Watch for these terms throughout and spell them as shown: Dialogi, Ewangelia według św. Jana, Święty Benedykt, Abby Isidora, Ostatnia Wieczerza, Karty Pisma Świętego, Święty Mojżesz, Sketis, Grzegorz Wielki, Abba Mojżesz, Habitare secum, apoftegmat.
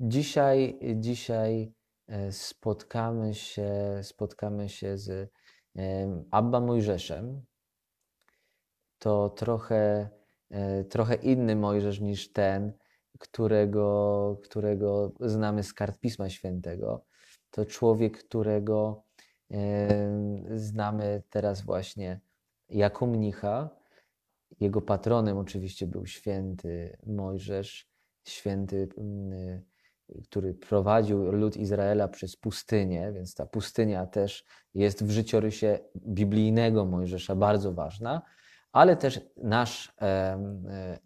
Dzisiaj spotkamy się z Abba Mojżeszem. To trochę inny Mojżesz niż ten, którego znamy z Kart Pisma Świętego. To człowiek, którego znamy teraz właśnie jako mnicha. Jego patronem oczywiście był święty Mojżesz, święty, który prowadził lud Izraela przez pustynię, więc ta pustynia też jest w życiorysie biblijnego Mojżesza bardzo ważna, ale też nasz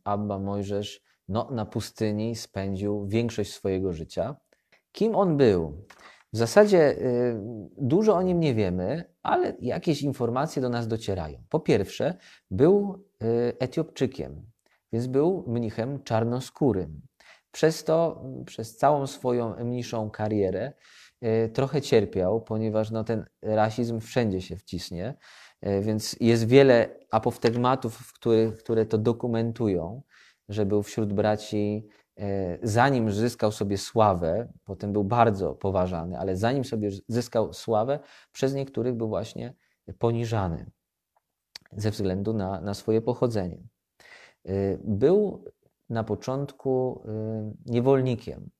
Abba Mojżesz na pustyni spędził większość swojego życia. Kim on był? W zasadzie dużo o nim nie wiemy, ale jakieś informacje do nas docierają. Po pierwsze, był Etiopczykiem, więc był mnichem czarnoskórym. Przez to, przez całą swoją mniszą karierę trochę cierpiał, ponieważ ten rasizm wszędzie się wciśnie, więc jest wiele apoftegmatów, które to dokumentują, że był wśród braci, zanim zyskał sobie sławę, potem był bardzo poważany, ale zanim sobie zyskał sławę, przez niektórych był właśnie poniżany ze względu na swoje pochodzenie. Był na początku niewolnikiem,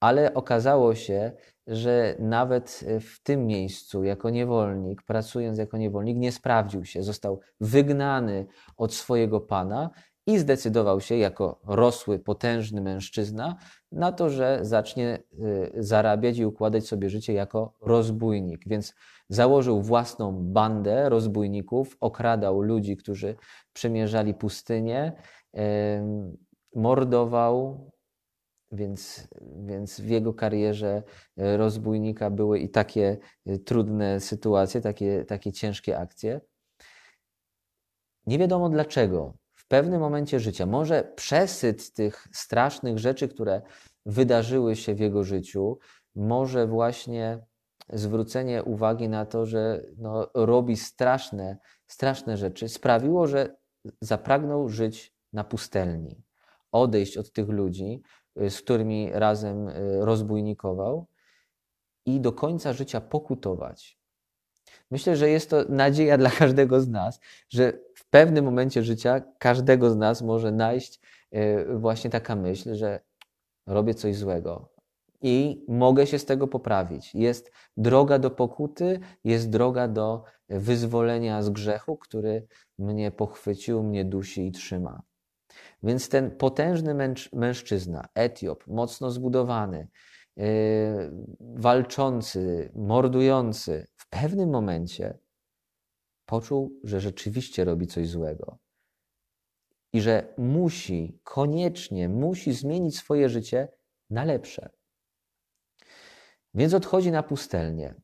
ale okazało się, że nawet w tym miejscu jako niewolnik, pracując jako niewolnik, nie sprawdził się, został wygnany od swojego pana i zdecydował się jako rosły, potężny mężczyzna na to, że zacznie zarabiać i układać sobie życie jako rozbójnik. Więc założył własną bandę rozbójników, okradał ludzi, którzy przemierzali pustynię, mordował, więc w jego karierze rozbójnika były i takie trudne sytuacje, takie ciężkie akcje. Nie wiadomo dlaczego. W pewnym momencie życia, może przesyt tych strasznych rzeczy, które wydarzyły się w jego życiu, może właśnie zwrócenie uwagi na to, że robi straszne rzeczy, sprawiło, że zapragnął żyć na pustelni, odejść od tych ludzi, z którymi razem rozbójnikował i do końca życia pokutować. Myślę, że jest to nadzieja dla każdego z nas, że w pewnym momencie życia każdego z nas może najść właśnie taka myśl, że robię coś złego i mogę się z tego poprawić. Jest droga do pokuty, jest droga do wyzwolenia z grzechu, który mnie pochwycił, mnie dusi i trzyma. Więc ten potężny mężczyzna, Etiop, mocno zbudowany, walczący, mordujący, w pewnym momencie poczuł, że rzeczywiście robi coś złego i że koniecznie musi zmienić swoje życie na lepsze. Więc odchodzi na pustelnię.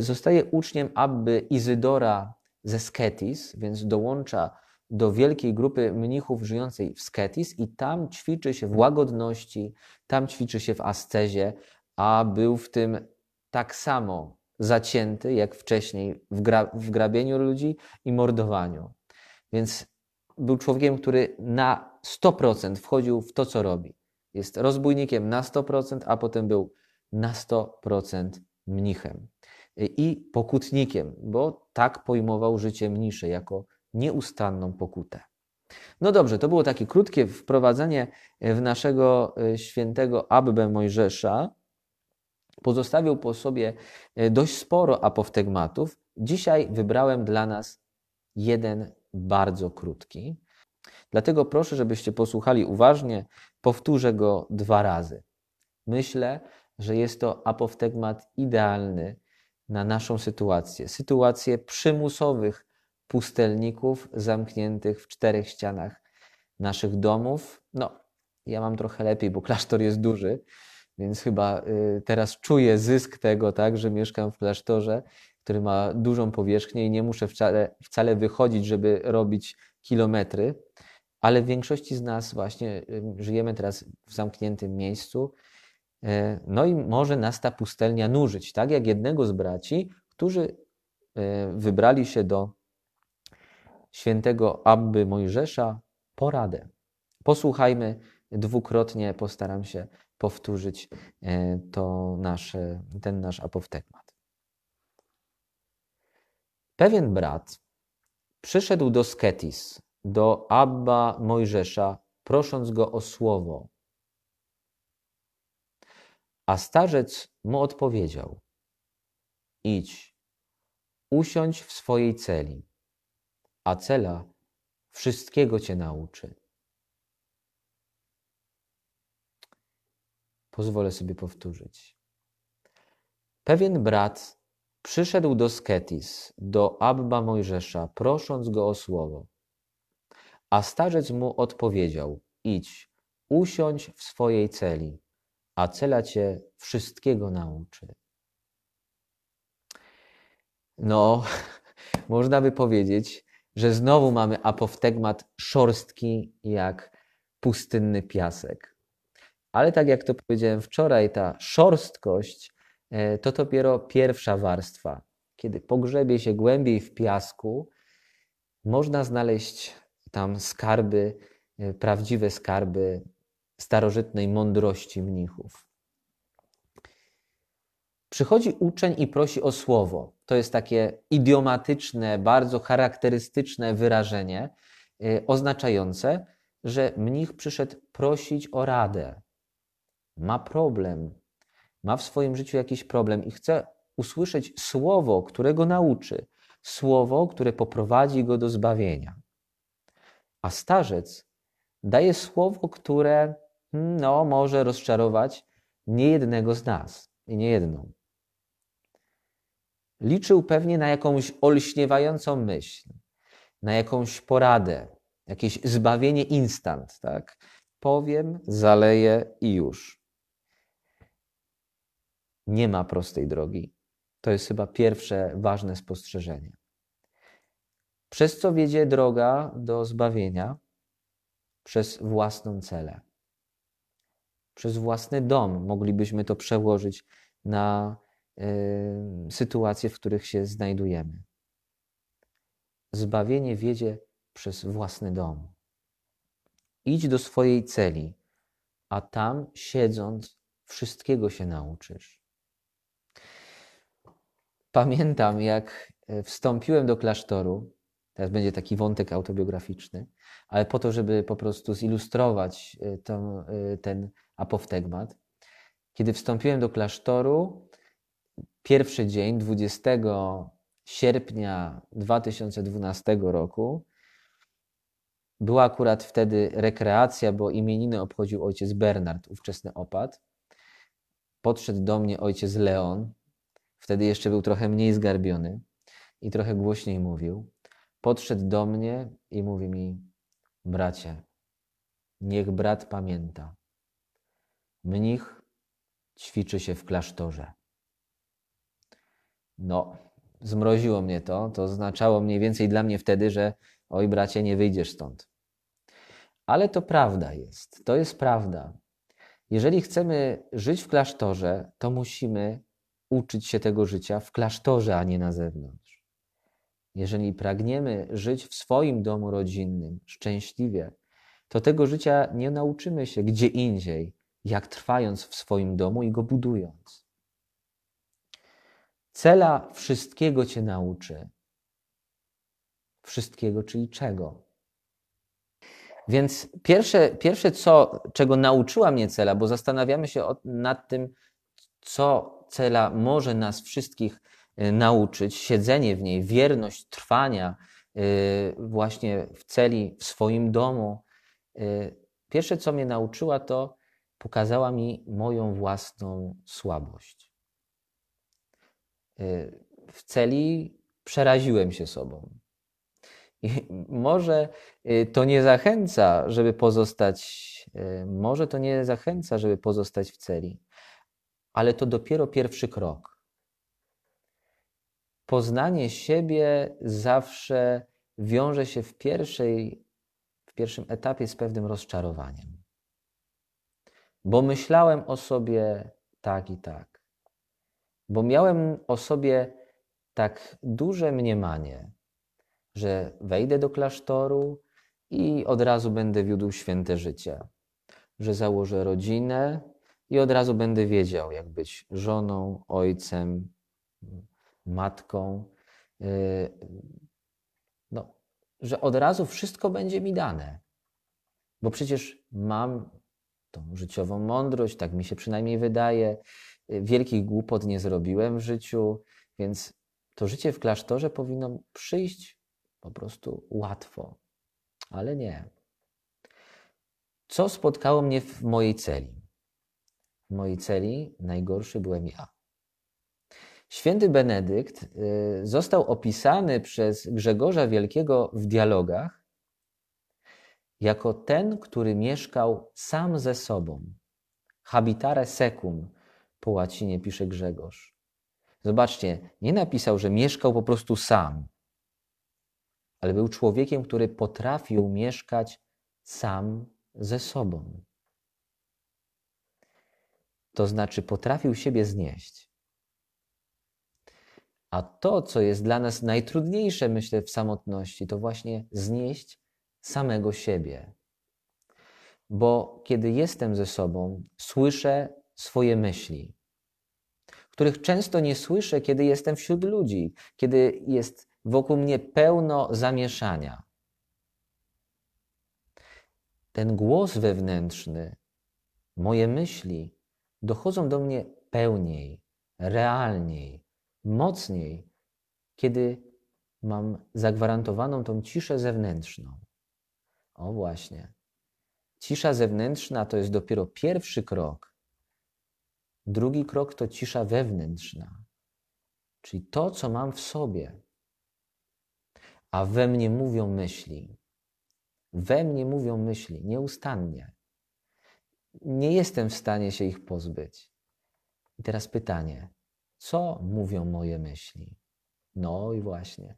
Zostaje uczniem Abby Isidora ze Sketis, więc dołącza do wielkiej grupy mnichów żyjącej w Sketis i tam ćwiczy się w łagodności, tam ćwiczy się w ascezie, a był w tym tak samo zacięty jak wcześniej w grabieniu ludzi i mordowaniu. Więc był człowiekiem, który na 100% wchodził w to, co robi. Jest rozbójnikiem na 100%, a potem był na 100% mnichem i pokutnikiem, bo tak pojmował życie mnisze jako nieustanną pokutę. No dobrze, to było takie krótkie wprowadzenie w naszego świętego Abbę Mojżesza. Pozostawił po sobie dość sporo apoftegmatów. Dzisiaj wybrałem dla nas jeden bardzo krótki. Dlatego proszę, żebyście posłuchali uważnie. Powtórzę go 2 razy. Myślę, że jest to apoftegmat idealny na naszą sytuację. Sytuację przymusowych pustelników zamkniętych w 4 ścianach naszych domów. Ja mam trochę lepiej, bo klasztor jest duży, więc chyba teraz czuję zysk tego, tak, że mieszkam w klasztorze, który ma dużą powierzchnię i nie muszę wcale wychodzić, żeby robić kilometry, ale w większości z nas właśnie żyjemy teraz w zamkniętym miejscu. No i może nas ta pustelnia nużyć, tak jak jednego z braci, którzy wybrali się do świętego Abby Mojżesza po radę. Posłuchajmy dwukrotnie postaram się powtórzyć ten nasz apoftegmat. Pewien brat przyszedł do Sketis, do Abba Mojżesza, prosząc go o słowo. A starzec mu odpowiedział: idź, usiądź w swojej celi, a cela wszystkiego cię nauczy. Pozwolę sobie powtórzyć. Pewien brat przyszedł do Sketis, do Abba Mojżesza, prosząc go o słowo. A starzec mu odpowiedział: idź, usiądź w swojej celi, a cela cię wszystkiego nauczy. No, można by powiedzieć, że znowu mamy apoftegmat szorstki jak pustynny piasek. Ale tak jak to powiedziałem wczoraj, ta szorstkość to dopiero pierwsza warstwa. Kiedy pogrzebie się głębiej w piasku, można znaleźć tam skarby, prawdziwe skarby starożytnej mądrości mnichów. Przychodzi uczeń i prosi o słowo. To jest takie idiomatyczne, bardzo charakterystyczne wyrażenie oznaczające, że mnich przyszedł prosić o radę. Ma problem, ma w swoim życiu jakiś problem i chce usłyszeć słowo, które go nauczy. Słowo, które poprowadzi go do zbawienia. A starzec daje słowo, które może rozczarować niejednego z nas i niejedną. Liczył pewnie na jakąś olśniewającą myśl, na jakąś poradę, jakieś zbawienie instant, tak? Powiem, zaleję i już. Nie ma prostej drogi. To jest chyba pierwsze ważne spostrzeżenie. Przez co wiedzie droga do zbawienia? Przez własną celę. Przez własny dom. Moglibyśmy to przełożyć na sytuacje, w których się znajdujemy. Zbawienie wiedzie przez własny dom. Idź do swojej celi, a tam siedząc wszystkiego się nauczysz. Pamiętam, jak wstąpiłem do klasztoru. Teraz będzie taki wątek autobiograficzny, ale po to, żeby po prostu zilustrować ten apoftegmat. Kiedy wstąpiłem do klasztoru, pierwszy dzień, 20 sierpnia 2012 roku, była akurat wtedy rekreacja, bo imieniny obchodził ojciec Bernard, ówczesny opat. Podszedł do mnie ojciec Leon, wtedy jeszcze był trochę mniej zgarbiony i trochę głośniej mówił. Podszedł do mnie i mówi mi: bracie, niech brat pamięta, mnich ćwiczy się w klasztorze. No, zmroziło mnie to. To oznaczało mniej więcej dla mnie wtedy, że oj bracie, nie wyjdziesz stąd. Ale to prawda jest. To jest prawda. Jeżeli chcemy żyć w klasztorze, to musimy uczyć się tego życia w klasztorze, a nie na zewnątrz. Jeżeli pragniemy żyć w swoim domu rodzinnym szczęśliwie, to tego życia nie nauczymy się gdzie indziej, jak trwając w swoim domu i go budując. Cela wszystkiego cię nauczy. Wszystkiego, czyli czego? Więc pierwsze czego nauczyła mnie cela, bo zastanawiamy się nad tym, co cela może nas wszystkich nauczyć, siedzenie w niej, wierność trwania właśnie w celi, w swoim domu. Pierwsze, co mnie nauczyła, to pokazała mi moją własną słabość. W celi przeraziłem się sobą. I może to nie zachęca, żeby pozostać, w celi, ale to dopiero pierwszy krok. Poznanie siebie zawsze wiąże się w pierwszym etapie z pewnym rozczarowaniem. Bo myślałem o sobie tak i tak. Bo miałem o sobie tak duże mniemanie, że wejdę do klasztoru i od razu będę wiódł święte życie. że założę rodzinę i od razu będę wiedział, jak być żoną, ojcem, matką. No, że od razu wszystko będzie mi dane, bo przecież mam tą życiową mądrość, tak mi się przynajmniej wydaje. Wielkich głupot nie zrobiłem w życiu, więc to życie w klasztorze powinno przyjść po prostu łatwo, ale nie. Co spotkało mnie w mojej celi? W mojej celi najgorszy byłem ja. Święty Benedykt został opisany przez Grzegorza Wielkiego w Dialogach jako ten, który mieszkał sam ze sobą. Habitare secum po łacinie pisze Grzegorz. Zobaczcie, nie napisał, że mieszkał po prostu sam, ale był człowiekiem, który potrafił mieszkać sam ze sobą. To znaczy potrafił siebie znieść. A to, co jest dla nas najtrudniejsze, myślę, w samotności, to właśnie znieść samego siebie. Bo kiedy jestem ze sobą, słyszę swoje myśli, których często nie słyszę, kiedy jestem wśród ludzi, kiedy jest wokół mnie pełno zamieszania. Ten głos wewnętrzny, moje myśli dochodzą do mnie pełniej, realniej, mocniej, kiedy mam zagwarantowaną tą ciszę zewnętrzną. O właśnie. Cisza zewnętrzna to jest dopiero pierwszy krok. Drugi krok to cisza wewnętrzna, czyli to, co mam w sobie. A we mnie mówią myśli. We mnie mówią myśli, nieustannie. Nie jestem w stanie się ich pozbyć. I teraz pytanie, co mówią moje myśli? No i właśnie.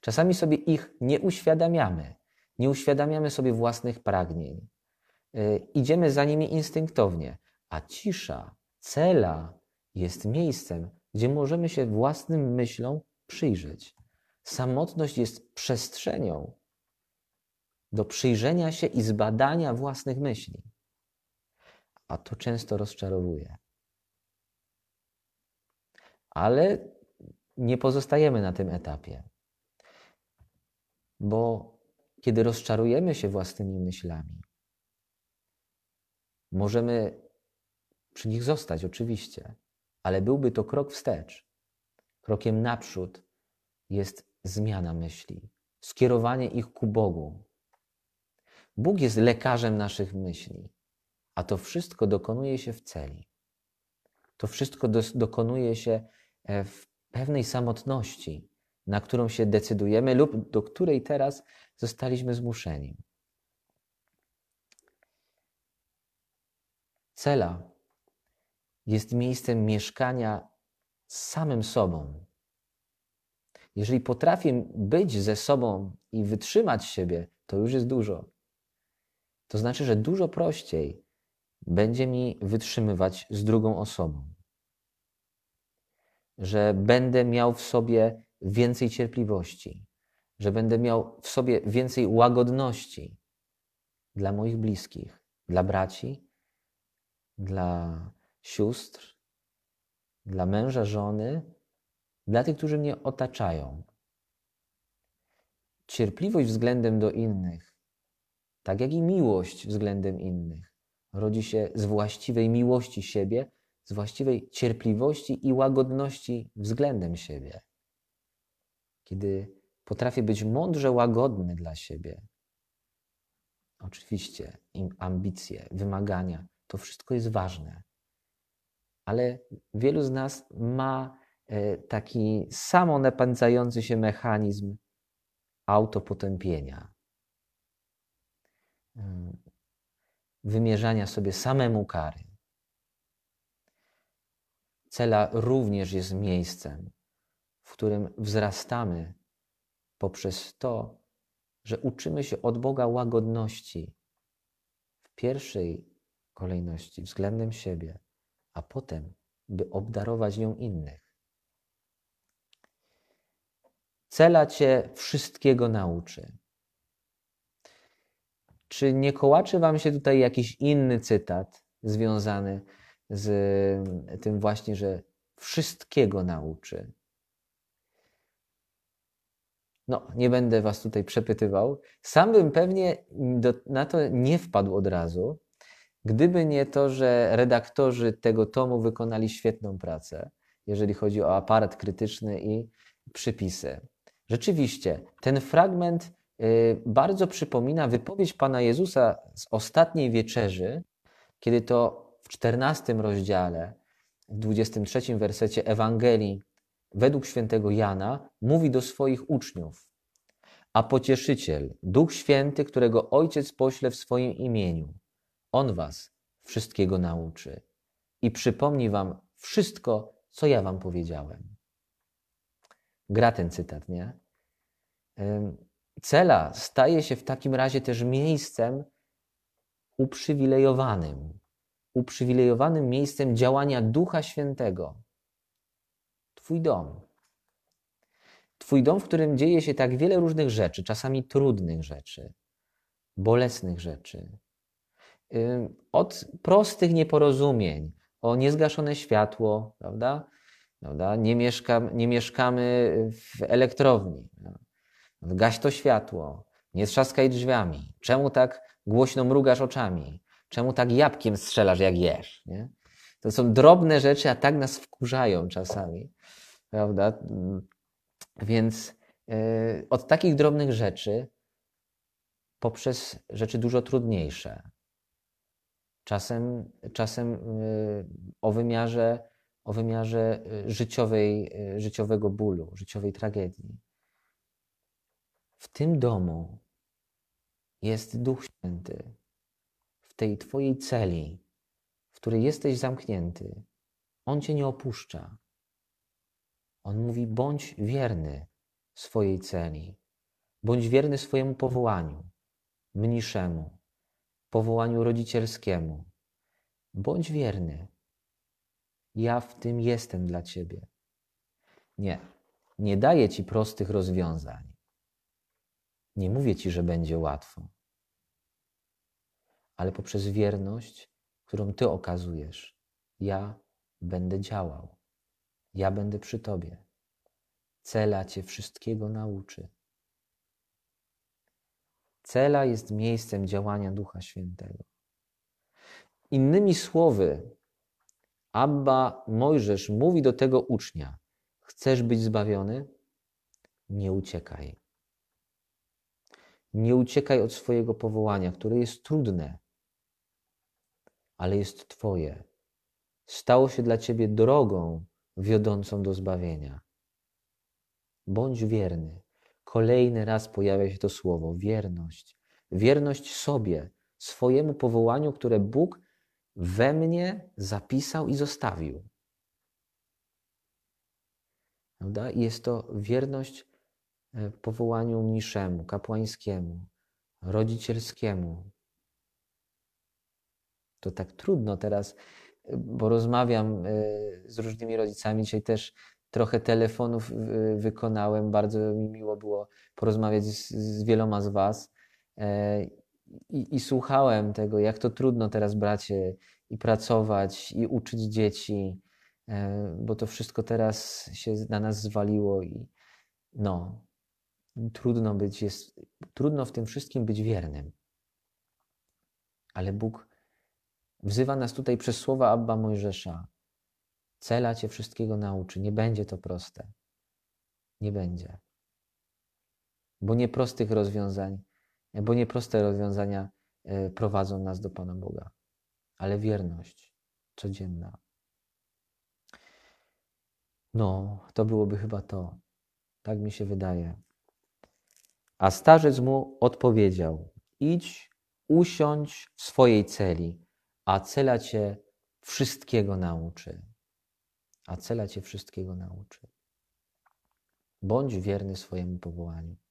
Czasami sobie ich nie uświadamiamy. Nie uświadamiamy sobie własnych pragnień. Idziemy za nimi instynktownie. A cisza, cela jest miejscem, gdzie możemy się własnym myślom przyjrzeć. Samotność jest przestrzenią do przyjrzenia się i zbadania własnych myśli. A to często rozczarowuje. Ale nie pozostajemy na tym etapie. Bo kiedy rozczarujemy się własnymi myślami, możemy przy nich zostać oczywiście, ale byłby to krok wstecz. Krokiem naprzód jest zmiana myśli, skierowanie ich ku Bogu. Bóg jest lekarzem naszych myśli, a to wszystko dokonuje się w celi. To wszystko dokonuje się w pewnej samotności, na którą się decydujemy lub do której teraz zostaliśmy zmuszeni. Cela jest miejscem mieszkania z samym sobą. Jeżeli potrafię być ze sobą i wytrzymać siebie, to już jest dużo. To znaczy, że dużo prościej będzie mi wytrzymywać z drugą osobą. Że będę miał w sobie więcej cierpliwości, że będę miał w sobie więcej łagodności dla moich bliskich, dla braci, dla sióstr, dla męża, żony, dla tych, którzy mnie otaczają. Cierpliwość względem do innych, tak jak i miłość względem innych, rodzi się z właściwej miłości siebie, z właściwej cierpliwości i łagodności względem siebie. Kiedy potrafię być mądrze łagodny dla siebie. Oczywiście ambicje, wymagania, to wszystko jest ważne. Ale wielu z nas ma taki samonapędzający się mechanizm autopotępienia. Wymierzania sobie samemu kary. Cela również jest miejscem, w którym wzrastamy poprzez to, że uczymy się od Boga łagodności w pierwszej kolejności względem siebie, a potem, by obdarować nią innych. Cela cię wszystkiego nauczy. Czy nie kołaczy wam się tutaj jakiś inny cytat związany z tym właśnie, że wszystkiego nauczy? No, nie będę was tutaj przepytywał. Sam bym pewnie na to nie wpadł od razu, gdyby nie to, że redaktorzy tego tomu wykonali świetną pracę, jeżeli chodzi o aparat krytyczny i przypisy. Rzeczywiście, ten fragment bardzo przypomina wypowiedź Pana Jezusa z Ostatniej Wieczerzy, kiedy to w 14 rozdziale, w 23 wersecie Ewangelii według św. Jana mówi do swoich uczniów: a Pocieszyciel, Duch Święty, którego Ojciec pośle w swoim imieniu, On was wszystkiego nauczy i przypomni wam wszystko, co ja wam powiedziałem. Gra ten cytat, nie? Cela staje się w takim razie też miejscem uprzywilejowanym miejscem działania Ducha Świętego. Twój dom, w którym dzieje się tak wiele różnych rzeczy, czasami trudnych rzeczy, bolesnych rzeczy. Od prostych nieporozumień, o niezgaszone światło, prawda? Nie mieszkamy w elektrowni, gaś to światło, nie trzaskaj drzwiami, czemu tak głośno mrugasz oczami, czemu tak jabłkiem strzelasz jak jesz, nie? To są drobne rzeczy, a tak nas wkurzają czasami, prawda? Więc od takich drobnych rzeczy poprzez rzeczy dużo trudniejsze, czasem o wymiarze życiowego bólu, życiowej tragedii. W tym domu jest Duch Święty, w tej twojej celi, w której jesteś zamknięty. On cię nie opuszcza. On mówi: bądź wierny swojej celi, bądź wierny swojemu powołaniu, mniszemu, powołaniu rodzicielskiemu. Bądź wierny. Ja w tym jestem dla ciebie. Nie daję ci prostych rozwiązań. Nie mówię ci, że będzie łatwo. Ale poprzez wierność, którą ty okazujesz, ja będę działał. Ja będę przy tobie. Cela cię wszystkiego nauczy. Cela jest miejscem działania Ducha Świętego. Innymi słowy, Abba Mojżesz mówi do tego ucznia: chcesz być zbawiony? Nie uciekaj. Nie uciekaj od swojego powołania, które jest trudne, ale jest twoje. Stało się dla ciebie drogą wiodącą do zbawienia. Bądź wierny. Kolejny raz pojawia się to słowo: wierność. Wierność sobie, swojemu powołaniu, które Bóg we mnie zapisał i zostawił. Prawda? I jest to wierność powołaniu mniszemu, kapłańskiemu, rodzicielskiemu. To tak trudno teraz, bo rozmawiam z różnymi rodzicami. Dzisiaj też trochę telefonów wykonałem. Bardzo mi miło było porozmawiać z wieloma z was. I słuchałem tego, jak to trudno teraz, bracie, i pracować, i uczyć dzieci, bo to wszystko teraz się na nas zwaliło i trudno w tym wszystkim być wiernym. Ale Bóg wzywa nas tutaj przez słowa Abba Mojżesza: cela cię wszystkiego nauczy. Nie będzie to proste. Nie będzie. Bo nieproste rozwiązania prowadzą nas do Pana Boga, ale wierność codzienna. To byłoby chyba to. Tak mi się wydaje. A starzec mu odpowiedział: idź, usiądź w swojej celi, a cela cię wszystkiego nauczy. Bądź wierny swojemu powołaniu.